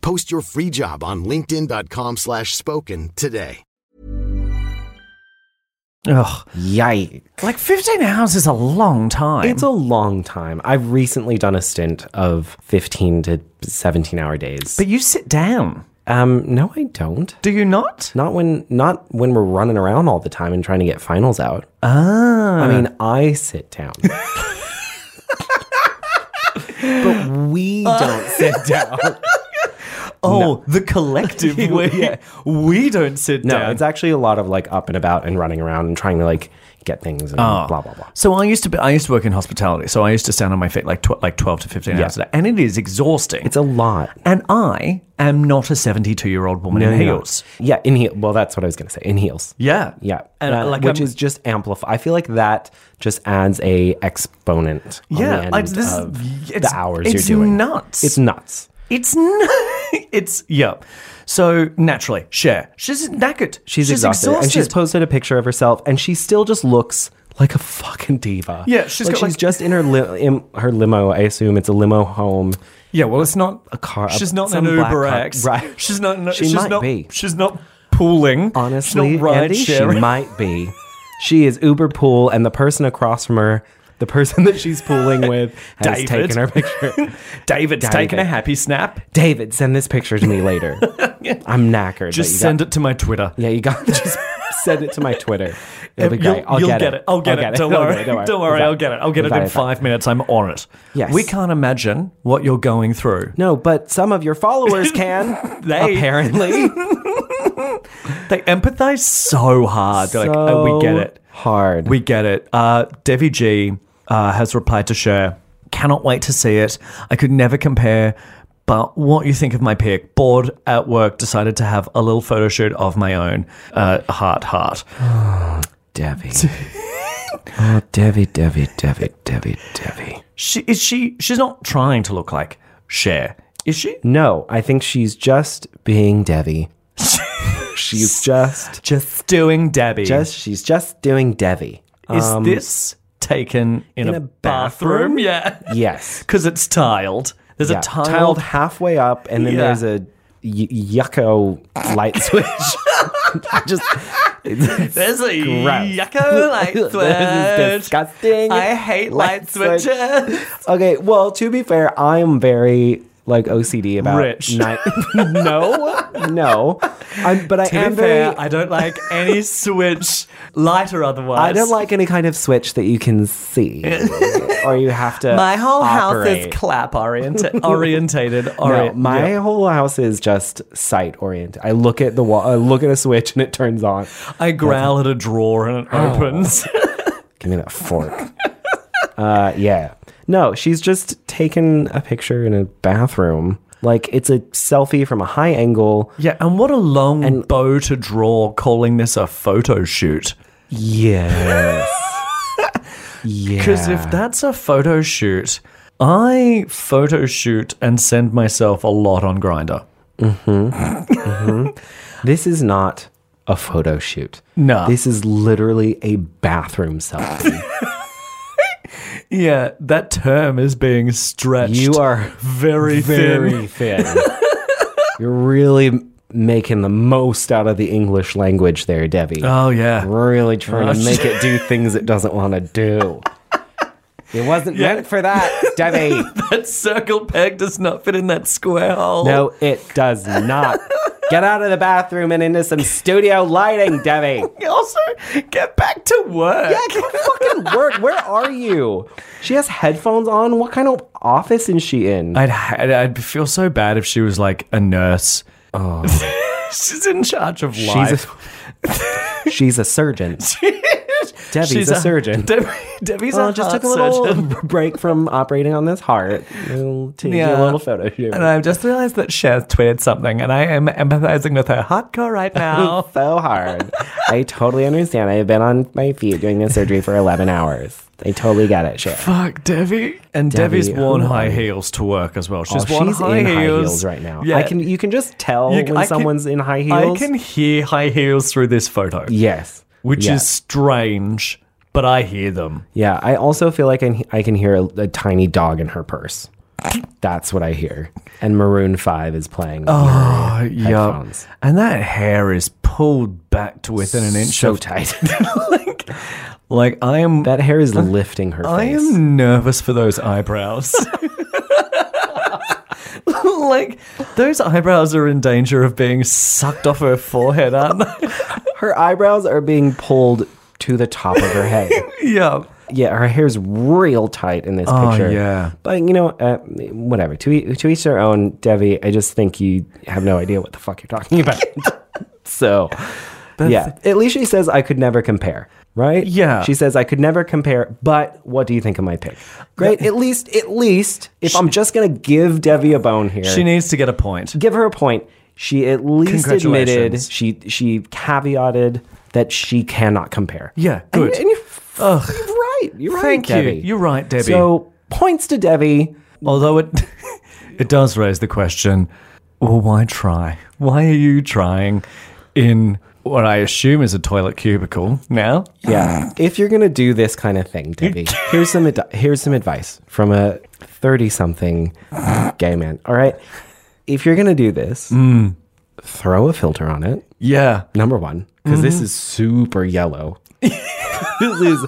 Post your free job on linkedin dot com slash spoken today. Oh, yay. Like fifteen hours is a long time. It's a long time. I've recently done a stint of fifteen to seventeen hour days. But you sit down. Um, no, I don't. Do you not? Not when not when we're running around all the time and trying to get finals out. Ah. I mean, I sit down. But we uh. don't sit down. Oh, no. The collective way. Yeah. We don't sit no, down. No, it's actually a lot of like up and about and running around and trying to like get things and oh. blah, blah, blah. So I used to be, I used to work in hospitality. So I used to stand on my feet like tw- like twelve to fifteen yeah. hours a day. And it is exhausting. It's a lot. And I am not a seventy-two-year-old woman no, in heels. Not. Yeah, in heels. Well, that's what I was going to say. In heels. Yeah. Yeah. And uh, like, which I'm, is just amplified. I feel like that just adds a exponent on yeah, the end I, this, of the hours you're doing. It's nuts. It's nuts. It's n- it's yeah. So naturally, Cher, she's knackered. She's, she's exhausted. exhausted, and she's posted a picture of herself, and she still just looks like a fucking diva. Yeah, she's like got, she's like, just in her li- in her limo. I assume it's a limo home. Yeah, well, it's not a car. She's not in an Uber X. Right. She's not. No, she she's might not, be. She's not pooling. Honestly, not Andy, she might be. She is Uber pool, and the person across from her. The person that she's pooling with has David. taken her picture. David's David. taken a happy snap. David, send this picture to me later. I'm knackered. Just you send got... it to my Twitter. Yeah, you got just send it to my Twitter. It'll be you'll, great. I'll you'll get, get it. it. I'll get I'll it. Get don't, it. Worry. Don't, worry. don't worry. Without, I'll get it. I'll get it in five effect. minutes. I'm on it. Yes. We can't imagine what you're going through. No, but some of your followers can. They apparently they empathize so hard. They're so like, oh, we get it. Hard. We get it. Uh, Devi G. Uh, has replied to Cher, cannot wait to see it. I could never compare, but what you think of my pic? Bored at work, decided to have a little photo shoot of my own. Uh, heart, heart. Oh, Devi. oh, Devi, Devi, Devi, Devi, Devi. She, is she, she's not trying to look like Cher, is she? No, I think she's just being Devi. she's just... Just doing Devi. Just, she's just doing Devi. Is um, this... Taken in, in a, a bathroom? bathroom? Yeah. Yes. Because it's tiled. There's yeah. a tiled... tiled halfway up, and then yeah. there's a y- yucco light switch. I just... It's there's a gross. yucco light switch. This is disgusting. I hate light, light switches. Switch. Okay, well, to be fair, I'm very... like O C D about rich. Night- no, no. I'm, but I to am be very. Fair, I don't like any switch, light or otherwise. I don't like any kind of switch that you can see, or you have to. My whole operate. house is clap oriented. Orientated. Orient- no, my yeah. whole house is just sight oriented. I look at the wall. I look at a switch and it turns on. I growl at a drawer and it oh. opens. Give me that fork. uh, yeah. No, she's just taken a picture in a bathroom. Like, it's a selfie from a high angle. Yeah, and what a long and, bow to draw calling this a photo shoot. Yes. yeah. Because if that's a photo shoot, I photo shoot and send myself a lot on Grindr. Mm-hmm. mm-hmm. This is not a photo shoot. No. This is literally a bathroom selfie. Yeah, that term is being stretched. You are very, very thin. thin. You're really making the most out of the English language there, Debbie. Oh, yeah. Really trying oh, to make it do things it doesn't want to do. It wasn't yeah. meant for that, Debbie. That circle peg does not fit in that square hole. No, it does not. Get out of the bathroom and into some studio lighting, Debbie. Also, get back to work. Yeah, get fucking work. Where are you? She has headphones on. What kind of office is she in? I'd I'd, I'd feel so bad if she was like a nurse. Oh. She's in charge of life. She's a, she's a surgeon. Debbie's She's a, a surgeon. Debbie, Debbie's well, a just took a little surgeon. break from operating on this heart. We'll take yeah. a little photo here. And I've just realized that Cher tweeted something, and I am empathizing with her hardcore right now. So hard. I totally understand. I have been on my feet doing this surgery for eleven hours. They totally got it, Cher. Fuck, Debbie. And Debbie, Debbie's worn oh high heels to work as well. She's oh, worn she's high, in heels. high heels right now. Yeah. I can, you can just tell you, when I someone's can, in high heels. I can hear high heels through this photo. Yes. Which yes. is strange, but I hear them. Yeah. I also feel like I, I can hear a, a tiny dog in her purse. That's what I hear. And Maroon five is playing. Oh, yeah. And that hair is pulled back to within an inch. So of- tight. like, like, I am... That hair is I'm, lifting her I face. I am nervous for those eyebrows. Like, those eyebrows are in danger of being sucked off her forehead, aren't they? Her eyebrows are being pulled to the top of her head. Yeah. Yeah, her hair's real tight in this oh, picture. Oh, yeah. But, you know, uh, whatever. To, e- to each their own, Debbie, I just think you have no idea what the fuck you're talking about. So, That's yeah. At least she says, I could never compare, right? Yeah. She says, I could never compare, but what do you think of my pick? Great. At least, at least, if she, I'm just going to give Debbie a bone here. She needs to get a point. Give her a point. She at least admitted, she she caveated that she cannot compare. Yeah, good. And, and you're, Ugh. you're right. You're right, Thank Debbie. You. You're right, Debbie. So, points to Debbie. Although it it does raise the question, well, why try? Why are you trying in what I assume is a toilet cubicle now? Yeah. If you're going to do this kind of thing, Debbie, here's some ad- here's some advice from a thirty-something gay man. All right? If you're going to do this, mm. throw a filter on it. Yeah. Number one, because mm-hmm. this is super yellow. This is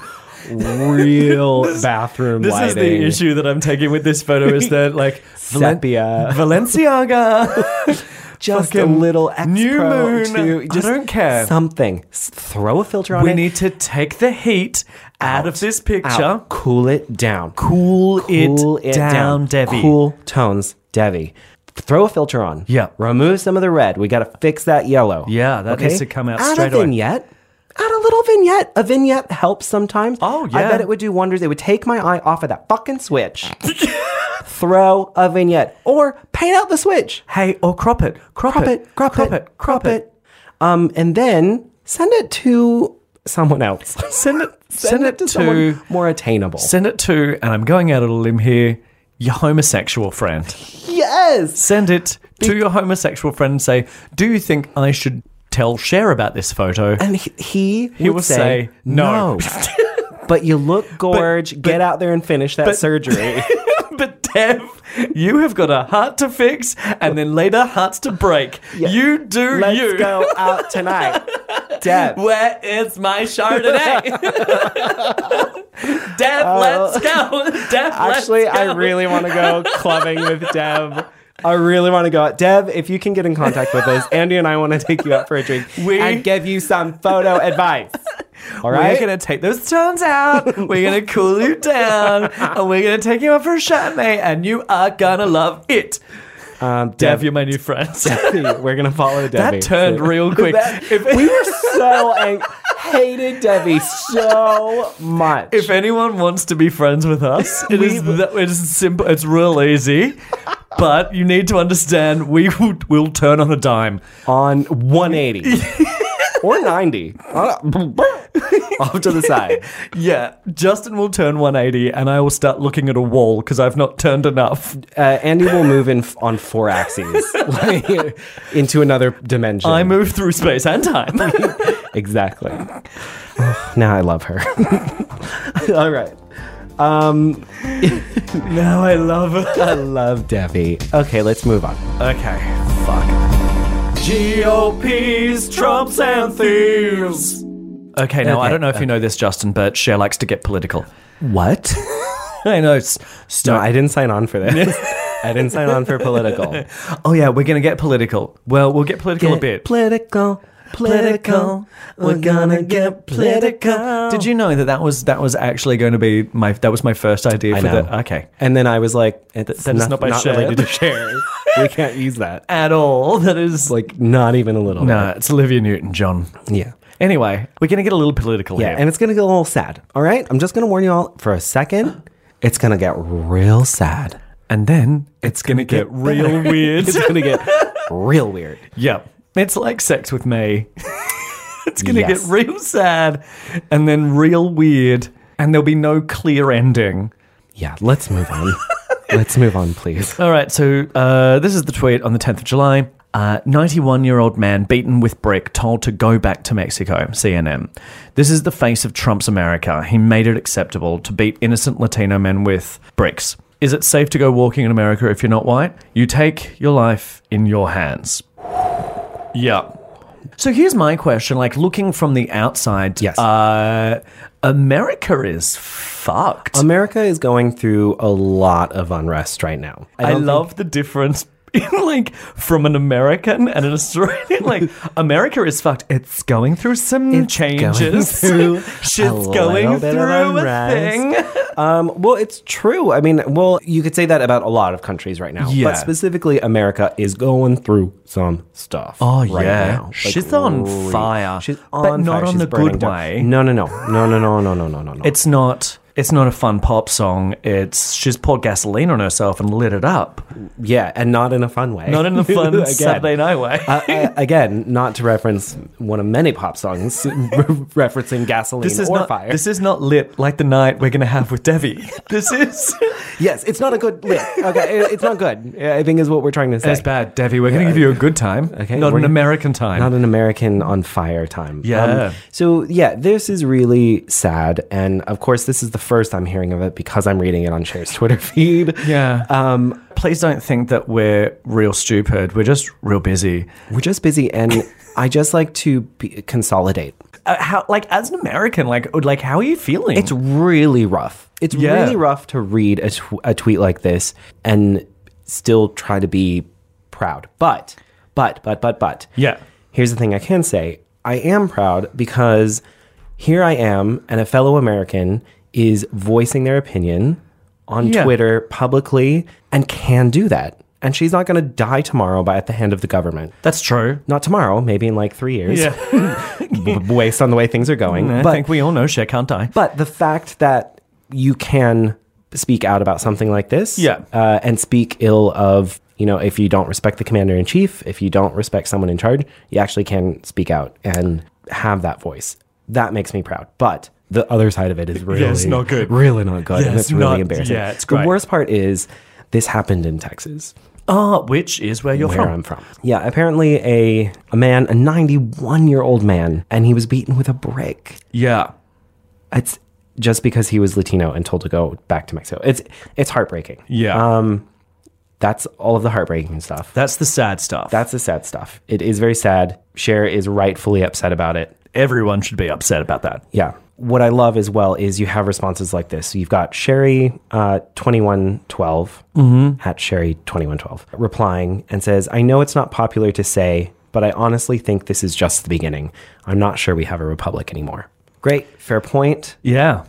real this, bathroom this lighting. This is the issue that I'm taking with this photo is that, like, Sepia. Valenciaga. Just a little extra. New Moon. To, just I don't care. Something. S- throw a filter on we it. We need to take the heat out, out of this picture. Out. Cool it down. Cool, cool it, it down, down, Debbie. Cool tones, Debbie. Throw a filter on. Yeah. Remove some of the red. We got to fix that yellow. Yeah, that okay? needs to come out Add straight away. Add a vignette. Away. Add a little vignette. A vignette helps sometimes. Oh, yeah. I bet it would do wonders. It would take my eye off of that fucking switch. Throw a vignette. Or paint out the switch. Hey, or crop it. Crop, crop it. it. Crop, crop it. it. Crop, crop it. it. Um, and then send it to someone else. Send it Send, send it to, to someone more attainable. Send it to, and I'm going out on a limb here, your homosexual friend. Yes. Send it Be- to your homosexual friend and say, do you think I should tell Cher about this photo? And he he, he will say, say no. no. But you look gorge. But, but, get out there and finish that but, surgery. But Dev, you have got a heart to fix and then later hearts to break. Yeah. You do Let's you. Let's go out tonight. Dev. Where is my Chardonnay? Dev, uh, let's go. Dev, actually, let's go. I really want to go clubbing with Dev. I really want to go out. Dev, if you can get in contact with us, Andy and I want to take you out for a drink we... and give you some photo advice. All right? We're going to take those tones out. We're going to cool you down. And we're going to take you out for a Chardonnay. And you are going to love it. Um, Dev, Dev, you're my new friend. We're going to follow Debbie. That turned real quick. That, if, we were so angry. Hated Debbie so much. If anyone wants to be friends with us, it is that, it's simple. It's real easy. But you need to understand, we will will turn on a dime. On one eighty. Or ninety. Off to the side. Yeah. Justin will turn one eighty and I will start looking at a wall because I've not turned enough. Uh, Andy will move in f- on four axes like, into another dimension. I move through space and time. Exactly. Oh, now I love her. All right. Um, now I love her. I love Debbie. Okay, let's move on. Okay. Fuck. G O Ps, Trumps, and thieves. Okay, now okay, I don't know if okay. you know this, Justin, but Cher likes to get political. What? I know. Stop. No, I didn't sign on for this. I didn't sign on for political. Oh, yeah, we're going to get political. Well, we'll get political get a bit. Political. Political, we're gonna get political. Did you know that that was that was actually going to be my that was my first idea for that? Okay, and then I was like, that's not, not, by not related to Cher. We can't use that at all. That is like not even a little. No, nah, it's Olivia Newton-John. Yeah. Anyway, we're going to get a little political yeah, here. And it's going to get a little sad. All right? I'm just going to warn you all for a second. It's going to get real sad. And then it's, it's going to get, get real weird. It's going to get real weird. Yep. It's like sex with me. It's going to yes. get real sad and then real weird. And there'll be no clear ending. Yeah, let's move on. Let's move on, please. All right, so uh, this is the tweet on the tenth of July. Uh, ninety-one-year-old man beaten with brick, told to go back to Mexico, C N N. This is the face of Trump's America. He made it acceptable to beat innocent Latino men with bricks. Is it safe to go walking in America if you're not white? You take your life in your hands. Yeah. So here's my question, like looking from the outside, yes. uh, America is fucked. America is going through a lot of unrest right now. I, I love think- the difference in like from an American and an Australian. Like America is fucked. It's going through some it's changes. Going through Shit's going through a thing. Um, well, it's true. I mean, well, you could say that about a lot of countries right now. Yeah. But specifically, America is going through some stuff. Oh, right yeah. Now. Like, she's on really, fire. She's on but not fire. On she's the good down. Way. No, no, no. No, no, no, no, no, no, no, no. It's not... It's not a fun pop song. It's she's poured gasoline on herself and lit it up. Yeah, and not in a fun way. Not in a fun again, Saturday night way. uh, uh, again, not to reference one of many pop songs re- referencing gasoline this is or not, fire. This is not lit like the night we're going to have with Devi. This is... yes, it's not a good lit. Okay, it, it's not good, I think is what we're trying to say. It's bad, Devi. We're yeah. going to give you a good time. Okay, not an American time. Not an American on fire time. Yeah. Um, so, yeah, this is really sad. And, of course, this is the first I'm hearing of it because I'm reading it on Cher's Twitter feed. Yeah. Um, Please don't think that we're real stupid. We're just real busy. We're just busy, and I just like to be- consolidate. Uh, how, like, as an American, like, like, how are you feeling? It's really rough. It's yeah. really rough to read a, tw- a tweet like this and still try to be proud. But, but, but, but, but. Yeah. Here's the thing I can say. I am proud because here I am and a fellow American is voicing their opinion on yeah. Twitter publicly and can do that. And she's not going to die tomorrow by at the hand of the government. That's true. Not tomorrow, maybe in like three years. Yeah. Based on the way things are going. Mm, I but, think we all know Cher can't die. But the fact that you can speak out about something like this yeah. uh, and speak ill of, you know, if you don't respect the commander-in-chief, if you don't respect someone in charge, you actually can speak out and have that voice. That makes me proud. But... the other side of it is really yeah, it's not good. Really not good. Yeah, and it's, it's really not, embarrassing. Yeah, it's great. The worst part is this happened in Texas. Oh, which is where you're where from. Where I'm from. Yeah, apparently a a man, a ninety-one-year-old man, and he was beaten with a brick. Yeah. It's just because he was Latino and told to go back to Mexico. It's it's heartbreaking. Yeah. Um, that's all of the heartbreaking stuff. That's the sad stuff. That's the sad stuff. It is very sad. Cher is rightfully upset about it. Everyone should be upset about that. Yeah. What I love as well is you have responses like this. So you've got Sherry uh, twenty-one twelve mm-hmm. at Sherry twenty-one twelve replying and says, I know it's not popular to say, but I honestly think this is just the beginning. I'm not sure we have a republic anymore. Great. Fair point. Yeah.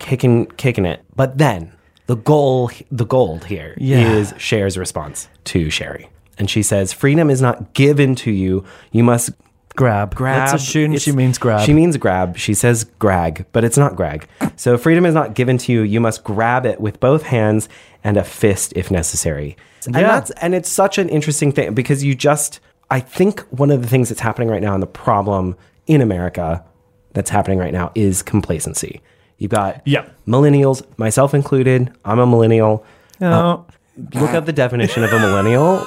Kicking, kicking it. But then the goal, the gold here yeah. is Cher's response to Sherry. And she says, freedom is not given to you. You must... Grab. Grab. Let's assume she means grab. She means grab. She says grag, but it's not grag. So freedom is not given to you. You must grab it with both hands and a fist if necessary. And yeah. that's and it's such an interesting thing because you just, I think one of the things that's happening right now and the problem in America that's happening right now is complacency. You've got yeah. millennials, myself included. I'm a millennial. Oh. Uh, Look up the definition of a millennial.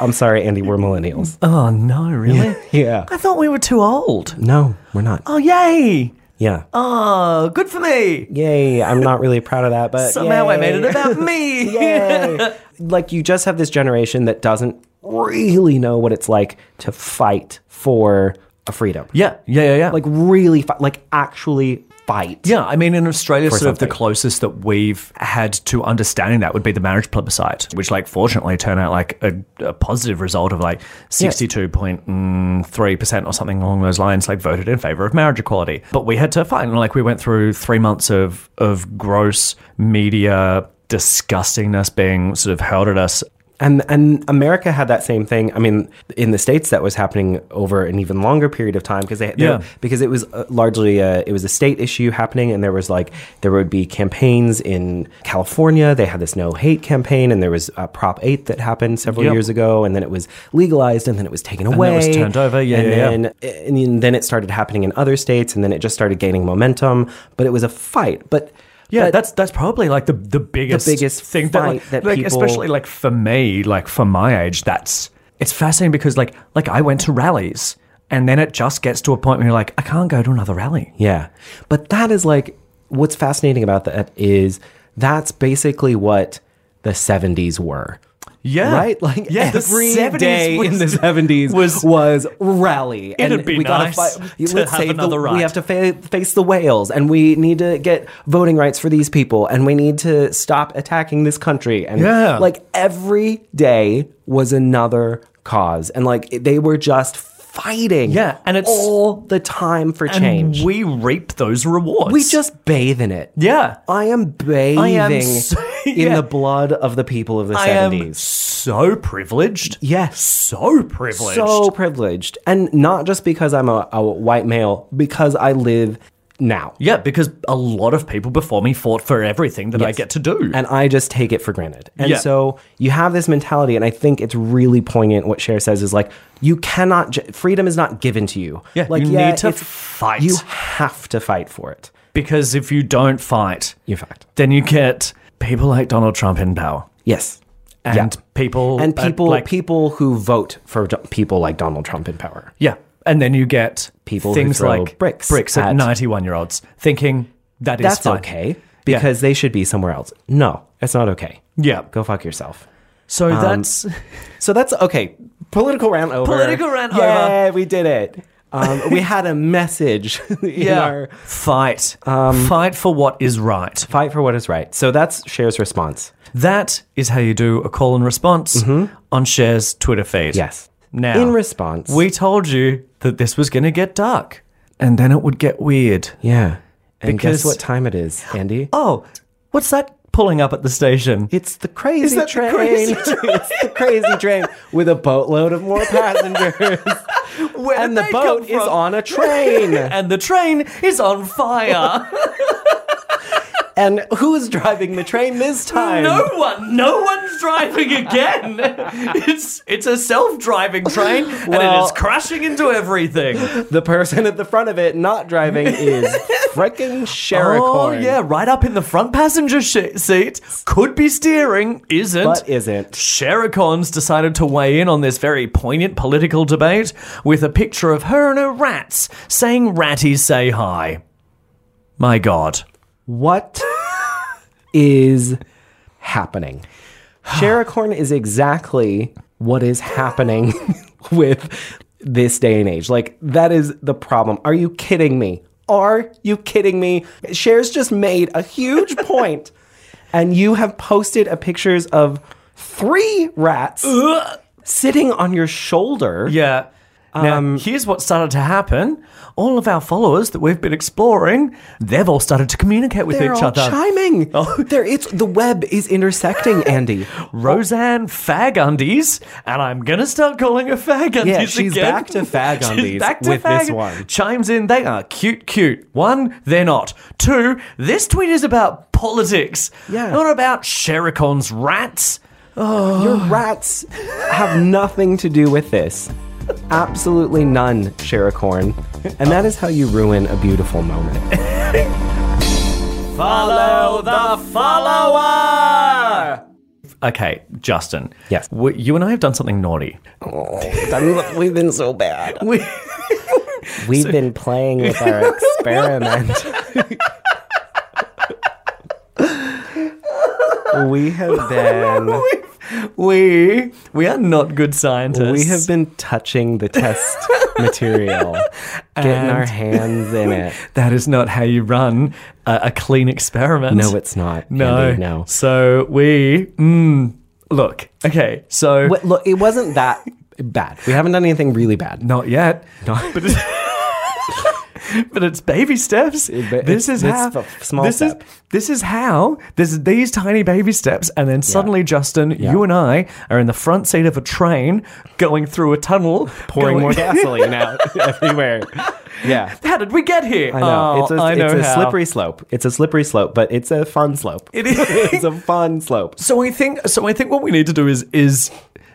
I'm sorry, Andy, we're millennials. Oh, no, really? Yeah. I thought we were too old. No, we're not. Oh, yay. Yeah. Oh, good for me. Yay. I'm not really proud of that, but somehow yay. I made it about me. Yay. Like, you just have this generation that doesn't really know what it's like to fight for a freedom. Yeah, yeah, yeah, yeah. Like, really, fi- like, actually fight. Yeah, I mean, in Australia, sort something. Of the closest that we've had to understanding that would be the marriage plebiscite, which, like, fortunately turned out, like, a, a positive result of, like, sixty-two point three percent or something along those lines, like, voted in favour of marriage equality. But we had to fight. And, like, we went through three months of, of gross media disgustingness being sort of hurled at us And and America had that same thing. I mean, in the States, that was happening over an even longer period of time because they, they yeah. because it was largely a, it was a state issue happening, and there was like there would be campaigns in California. They had this no hate campaign, and there was uh, Prop eight that happened several yep. years ago, and then it was legalized, and then it was taken away, and then it was turned over, yeah, and yeah, then, yeah. And then it started happening in other states, and then it just started gaining momentum. But it was a fight, but. Yeah, but that's that's probably like the, the biggest the biggest thing that, like, that like, people... especially like for me, like for my age, that's it's fascinating because like like I went to rallies and then it just gets to a point where you're like, I can't go to another rally. Yeah. But that is like what's fascinating about that is that's basically what the seventies were. Yeah. Right? Like yeah, every day was, in the seventies was, was rally. And it'd be we nice gotta fi- to let's have save another the, right. We have to fa- face the whales, and we need to get voting rights for these people, and we need to stop attacking this country. And yeah. like every day was another cause. And like they were just fighting yeah, and it's, all the time for change. And we reap those rewards. We just bathe in it. Yeah. I am bathing I am so, yeah. in the blood of the people of the I seventies. I am so privileged. Yes. So privileged. So privileged. And not just because I'm a, a white male, because I live now. Yeah, because a lot of people before me fought for everything that yes. I get to do. And I just take it for granted. And yeah. so you have this mentality, and I think it's really poignant what Cher says is like, you cannot, ju- freedom is not given to you. Yeah, like, you yeah, need to fight. You have to fight for it. Because if you don't fight, you fight. Then you get people like Donald Trump in power. Yes. And yeah. people. And people, uh, like, people who vote for do- people like Donald Trump in power. Yeah. And then you get people things who throw like bricks, bricks at ninety-one-year-olds thinking that is that's fine. Okay because yeah. they should be somewhere else. No, it's not okay. Yeah, go fuck yourself. So um, that's so that's okay. Political rant over. Political rant Yay, over. Yeah, we did it. Um, we had a message in yeah. our fight. Um, fight for what is right. Fight for what is right. So that's Cher's response. That is how you do a call and response mm-hmm. on Cher's Twitter feed. Yes. Now, in response, we told you that this was going to get dark and then it would get weird. Yeah. And because, guess what time it is, Andy? Oh, what's that pulling up at the station? It's the crazy train. The crazy train? It's the crazy train with a boatload of more passengers. Where and the boat is on a train. And the train is on fire. And who's driving the train this time? No one. No one's driving again. It's it's a self-driving train, and well, it is crashing into everything. The person at the front of it not driving is freaking Shericorn. Oh, yeah, right up in the front passenger sh- seat. Could be steering, isn't. But isn't. Shericorn's decided to weigh in on this very poignant political debate with a picture of her and her rats saying ratties say hi. My God. What is happening? Shericorn is exactly what is happening with this day and age. Like, that is the problem. Are you kidding me? Are you kidding me? Cher's just made a huge point, and you have posted a pictures of three rats Ugh. sitting on your shoulder. Yeah. Now, um, here's what started to happen. All of our followers that we've been exploring, they've all started to communicate with each other. They're all chiming. Oh. They're, it's, the web is intersecting, Andy. Roseanne Fag Undies, and I'm going to start calling her Fag Undies yeah, she's again. Back to Fag Undies back to with fag- this one. Chimes in, they are cute, cute. One, they're not. Two, this tweet is about politics, yeah. not about Shericorn's rats. Oh. Your rats have nothing to do with this. Absolutely none, Shericorn. And that is how you ruin a beautiful moment. Follow the follower! Okay, Justin. Yes. We, you and I have done something naughty. Oh, that, we've been so bad. We, we've so, been playing with our experiment. We have been... We we are not good scientists. We have been touching the test material, getting our hands in it. That is not how you run a, a clean experiment. No, it's not. No, Andy, no. So we mm, look. Okay, so Wait, look, it wasn't that bad. We haven't done anything really bad. Not yet. No. But But it's baby steps. It, it, this is how small this step. is this is how there's these tiny baby steps, and then suddenly, yeah. Justin, yeah. you and I are in the front seat of a train going through a tunnel, pouring going- more gasoline out everywhere. Yeah, how did we get here? I know. Oh, it's a, I know it's a slippery slope. It's a slippery slope, but it's a fun slope. It is. It's a fun slope. So I think. So I think what we need to do is is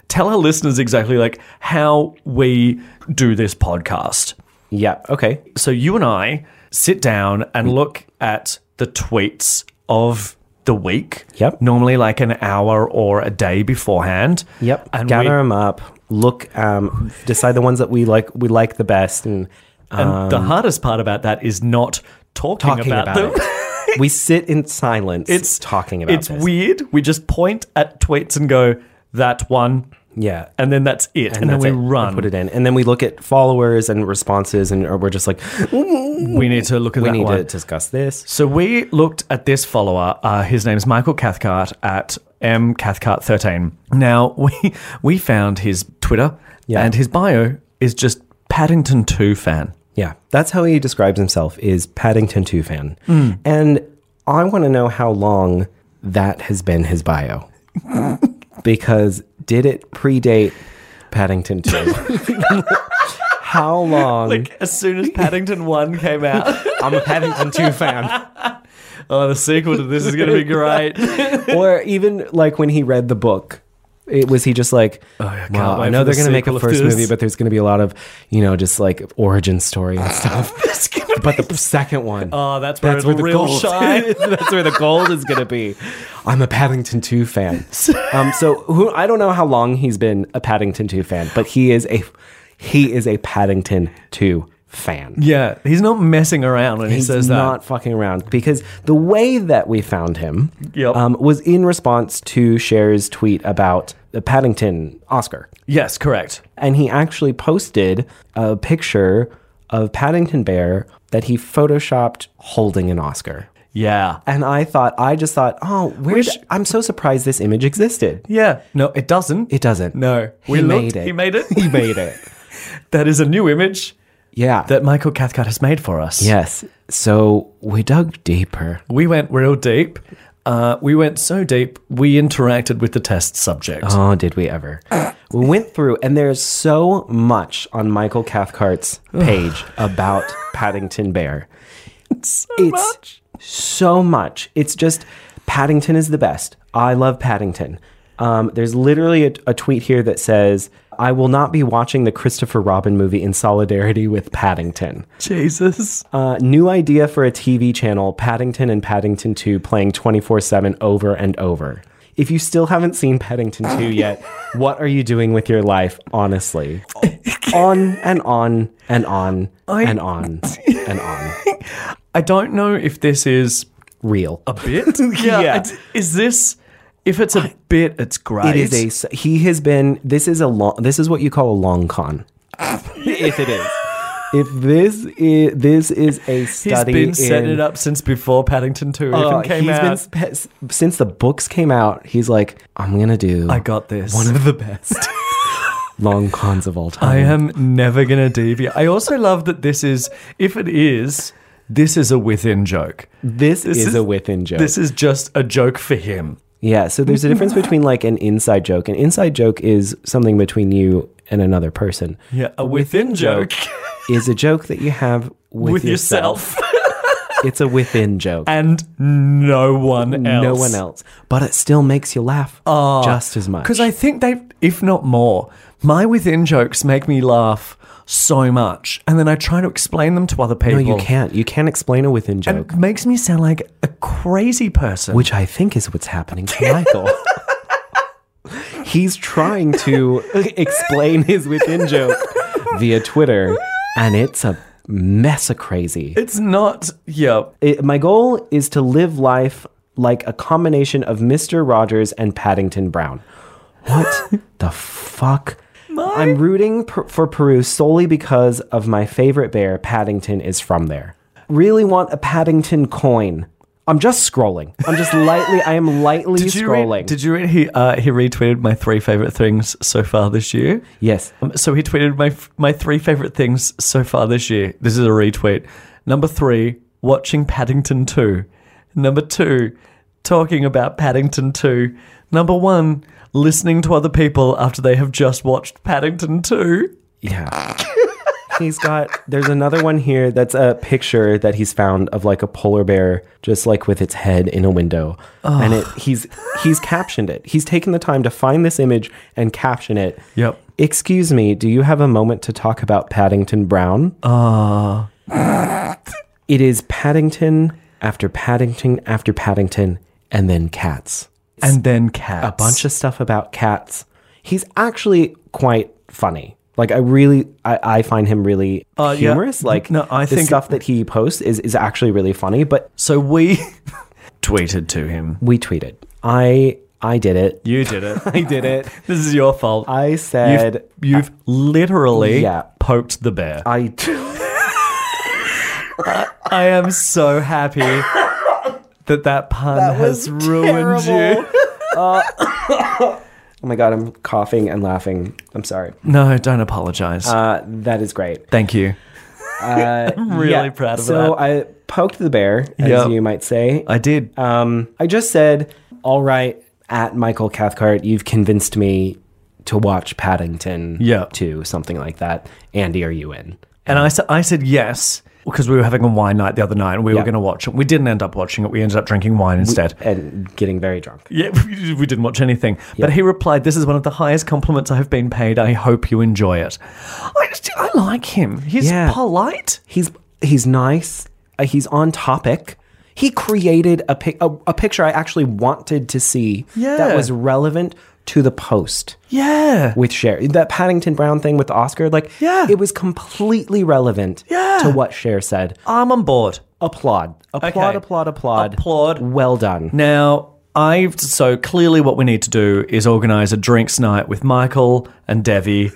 tell our listeners exactly like how we do this podcast. Yeah. Okay. So you and I sit down and look at the tweets of the week. Yep. Normally, like an hour or a day beforehand. Yep. And gather we- them up. Look. Um, decide the ones that we like. We like the best. And and um, the hardest part about that is not talking, talking about, about them. It. We sit in silence. It's talking about. It's this. Weird. We just point at tweets and go, that one. Yeah. And then that's it. And, and that's then we it. run. We put it in. And then we look at followers and responses, and or we're just like, we need to look at we that one. We need to discuss this. So we looked at this follower. Uh, his name is Michael Cathcart at M Cathcart thirteen. Now, we we found his Twitter, yeah. and his bio is just Paddington two fan. Yeah. That's how he describes himself, is Paddington two fan. Mm. And I want to know how long that has been his bio. Because did it predate Paddington two? How long? Like, as soon as Paddington one came out. I'm a Paddington two fan. Oh, the sequel to this is going to be great. Or even, like, when he read the book, it was he just like, oh, I, wow, I know they're the going to make a first movie, but there's going to be a lot of, you know, just, like, origin story and stuff. But the second one. Oh, that's where, that's where the gold shine. That's where the gold is going to be. I'm a Paddington two fan. Um, so who, I don't know how long he's been a Paddington two fan, but he is a he is a Paddington two fan. Yeah, he's not messing around when he's he says that. He's not fucking around, because the way that we found him yep. um, was in response to Cher's tweet about the Paddington Oscar. Yes, correct. And he actually posted a picture of Paddington Bear that he photoshopped holding an Oscar. Yeah. And I thought, I just thought, oh, where Which, did, I'm so surprised this image existed. Yeah. No, it doesn't. It doesn't. No. We he looked, made it. He made it. He made it. That is a new image. Yeah. That Michael Cathcart has made for us. Yes. So we dug deeper. We went real deep. Uh, we went so deep, we interacted with the test subject. Oh, did we ever? We went through, and there's so much on Michael Cathcart's page about Paddington Bear. It's so it's much. So much. It's just, Paddington is the best. I love Paddington. Um, there's literally a, a tweet here that says, I will not be watching the Christopher Robin movie in solidarity with Paddington. Jesus. Uh, new idea for a T V channel, Paddington and Paddington two playing twenty-four seven over and over. If you still haven't seen Paddington two yet, what are you doing with your life, honestly? On and on and on I... and on and on. I don't know if this is... Real. A bit? yeah. yeah. Is this... If it's a bit, it's great. It is a, he has been, this is a long, this is what you call a long con. If it is. If this is, this is a study. He's been in, setting it up since before Paddington two uh, even came he's out. He's been, sp- since the books came out, he's like, I'm going to do. I got this. One of the best long cons of all time. I am never going to deviate. I also love that this is, if it is. This is a within joke. This, this is, is a within joke. This is just a joke for him. Yeah, so there's a difference between like an inside joke. An inside joke is something between you and another person. Yeah, a within, within joke is a joke that you have with, with yourself. yourself. It's a within joke. And no one else. No one else. But it still makes you laugh oh, just as much. Because I think they, if not more, my within jokes make me laugh so much, and then I try to explain them to other people. No, you can't. You can't explain a within joke. It makes me sound like a crazy person, which I think is what's happening to Michael. He's trying to explain his within joke via Twitter, and it's a mess of crazy. It's not. Yeah. It, my goal is to live life like a combination of Mister Rogers and Paddington Brown. What the fuck? My? I'm rooting per- for Peru solely because of my favorite bear, Paddington, is from there. Really want a Paddington coin. I'm just scrolling. I'm just lightly, I am lightly did you scrolling. Read, did you read he, uh, he retweeted my three favourite things so far this year? Yes. Um, so he tweeted my my three favourite things so far this year. This is a retweet. Number three, watching Paddington two. Number two, talking about Paddington two. Number one, listening to other people after they have just watched Paddington two. Yeah. He's got, there's another one here that's a picture that he's found of like a polar bear just like with its head in a window. Oh. And it, he's he's captioned it. He's taken the time to find this image and caption it. Yep. Excuse me, do you have a moment to talk about Paddington Brown? Oh. It is Paddington after Paddington after Paddington and then cats. And then cats. A bunch of stuff about cats. He's actually quite funny. Like, I really, I, I find him really uh, humorous. Yeah. Like, no, I the think stuff that he posts is, is actually really funny. But so we tweeted to him. We tweeted. I I did it. You did it. I did it. This is your fault. I said. You've, you've I, literally yeah. poked the bear. I do. I am so happy that that pun that has ruined terrible. You. Uh, Oh my God, I'm coughing and laughing. I'm sorry. No, don't apologize. Uh, that is great. Thank you. Uh, I'm really yeah. proud of so that. So I poked the bear, as yep. you might say. I did. Um, I just said, all right, at Michael Cathcart, you've convinced me to watch Paddington yep. two, something like that. Andy, are you in? And, and I, I said yes, because we were having a wine night the other night and we yep. were going to watch it. We didn't end up watching it. We ended up drinking wine instead. We, and getting very drunk. Yeah, we didn't watch anything. Yep. But he replied, this is one of the highest compliments I have been paid. I hope you enjoy it. I, just, I like him. He's yeah. polite. He's he's nice. Uh, he's on topic. He created a, pic, a, a picture I actually wanted to see yeah. that was relevant to the post. Yeah. With Cher. That Paddington Brown thing with Oscar, like, yeah. it was completely relevant yeah. to what Cher said. I'm on board. Applaud. Applaud, okay. applaud, applaud. Applaud. Well done. Now, I've, so clearly what we need to do is organise a drinks night with Michael and Devi.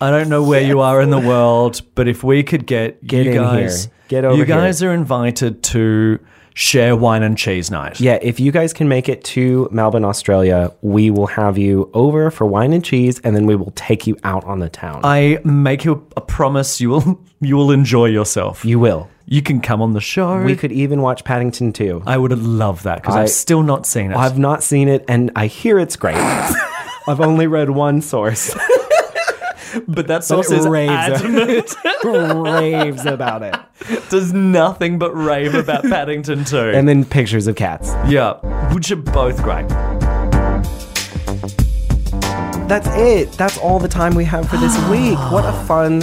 I don't know where yes. you are in the world, but if we could get, get you guys. Here. Get over here. You guys here. Are invited to Share Wine and Cheese Night. Yeah, if you guys can make it to Melbourne, Australia, we will have you over for wine and cheese, and then we will take you out on the town. I make you a promise, you will you will enjoy yourself. You will. You can come on the show. We could even watch Paddington two. I would love that, because I've still not seen it. I've not seen it, and I hear it's great. I've only read one source. But that source is adamant. Raves about it. Does nothing but rave about Paddington two. And then pictures of cats. Yeah, which are both great. That's it. That's all the time we have for this week. What a fun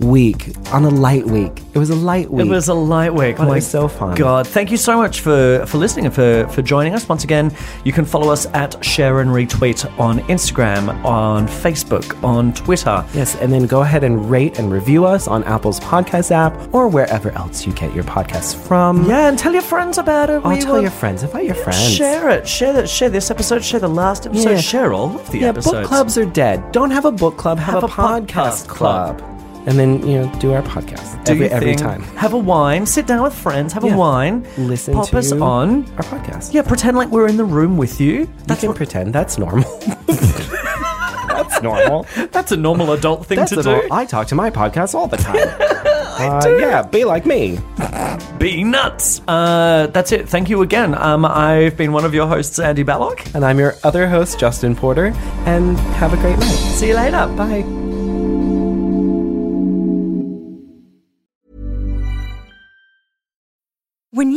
week on a light week. It was a light week. It was a light week. It was so fun. God, thank you so much for, for listening and for, for joining us. Once again, you can follow us at Share and Retweet on Instagram, on Facebook, on Twitter. Yes, and then go ahead and rate and review us on Apple's podcast app or wherever else you get your podcasts from. Yeah, and tell your friends about it. Oh, we tell will... your friends. Invite your friends. Share it. Share that. Share this episode. Share the last episode. Yeah. Share all of the yeah, episodes. Yeah, book clubs are dead. Don't have a book club. Have, have a, a podcast, podcast club. club. And then, you know, do our podcast do every, every time. Have a wine. Sit down with friends. Have yeah. a wine. Listen Pop to us on. Our podcast. Yeah, pretend like we're in the room with you. That's you can what... pretend. That's normal. That's normal. That's a normal adult thing That's to do. Normal. I talk to my podcast all the time. I uh, do. Yeah, be like me. Be nuts. Uh, that's it. Thank you again. Um, I've been one of your hosts, Andy Ballock. And I'm your other host, Justin Porter. And have a great night. See you later. Bye. When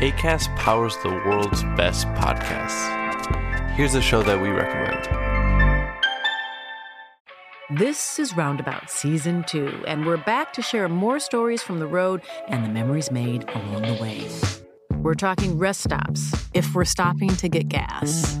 Acast powers the world's best podcasts. Here's a show that we recommend. This is Roundabout Season two, and we're back to share more stories from the road and the memories made along the way. We're talking rest stops. If we're stopping to get gas,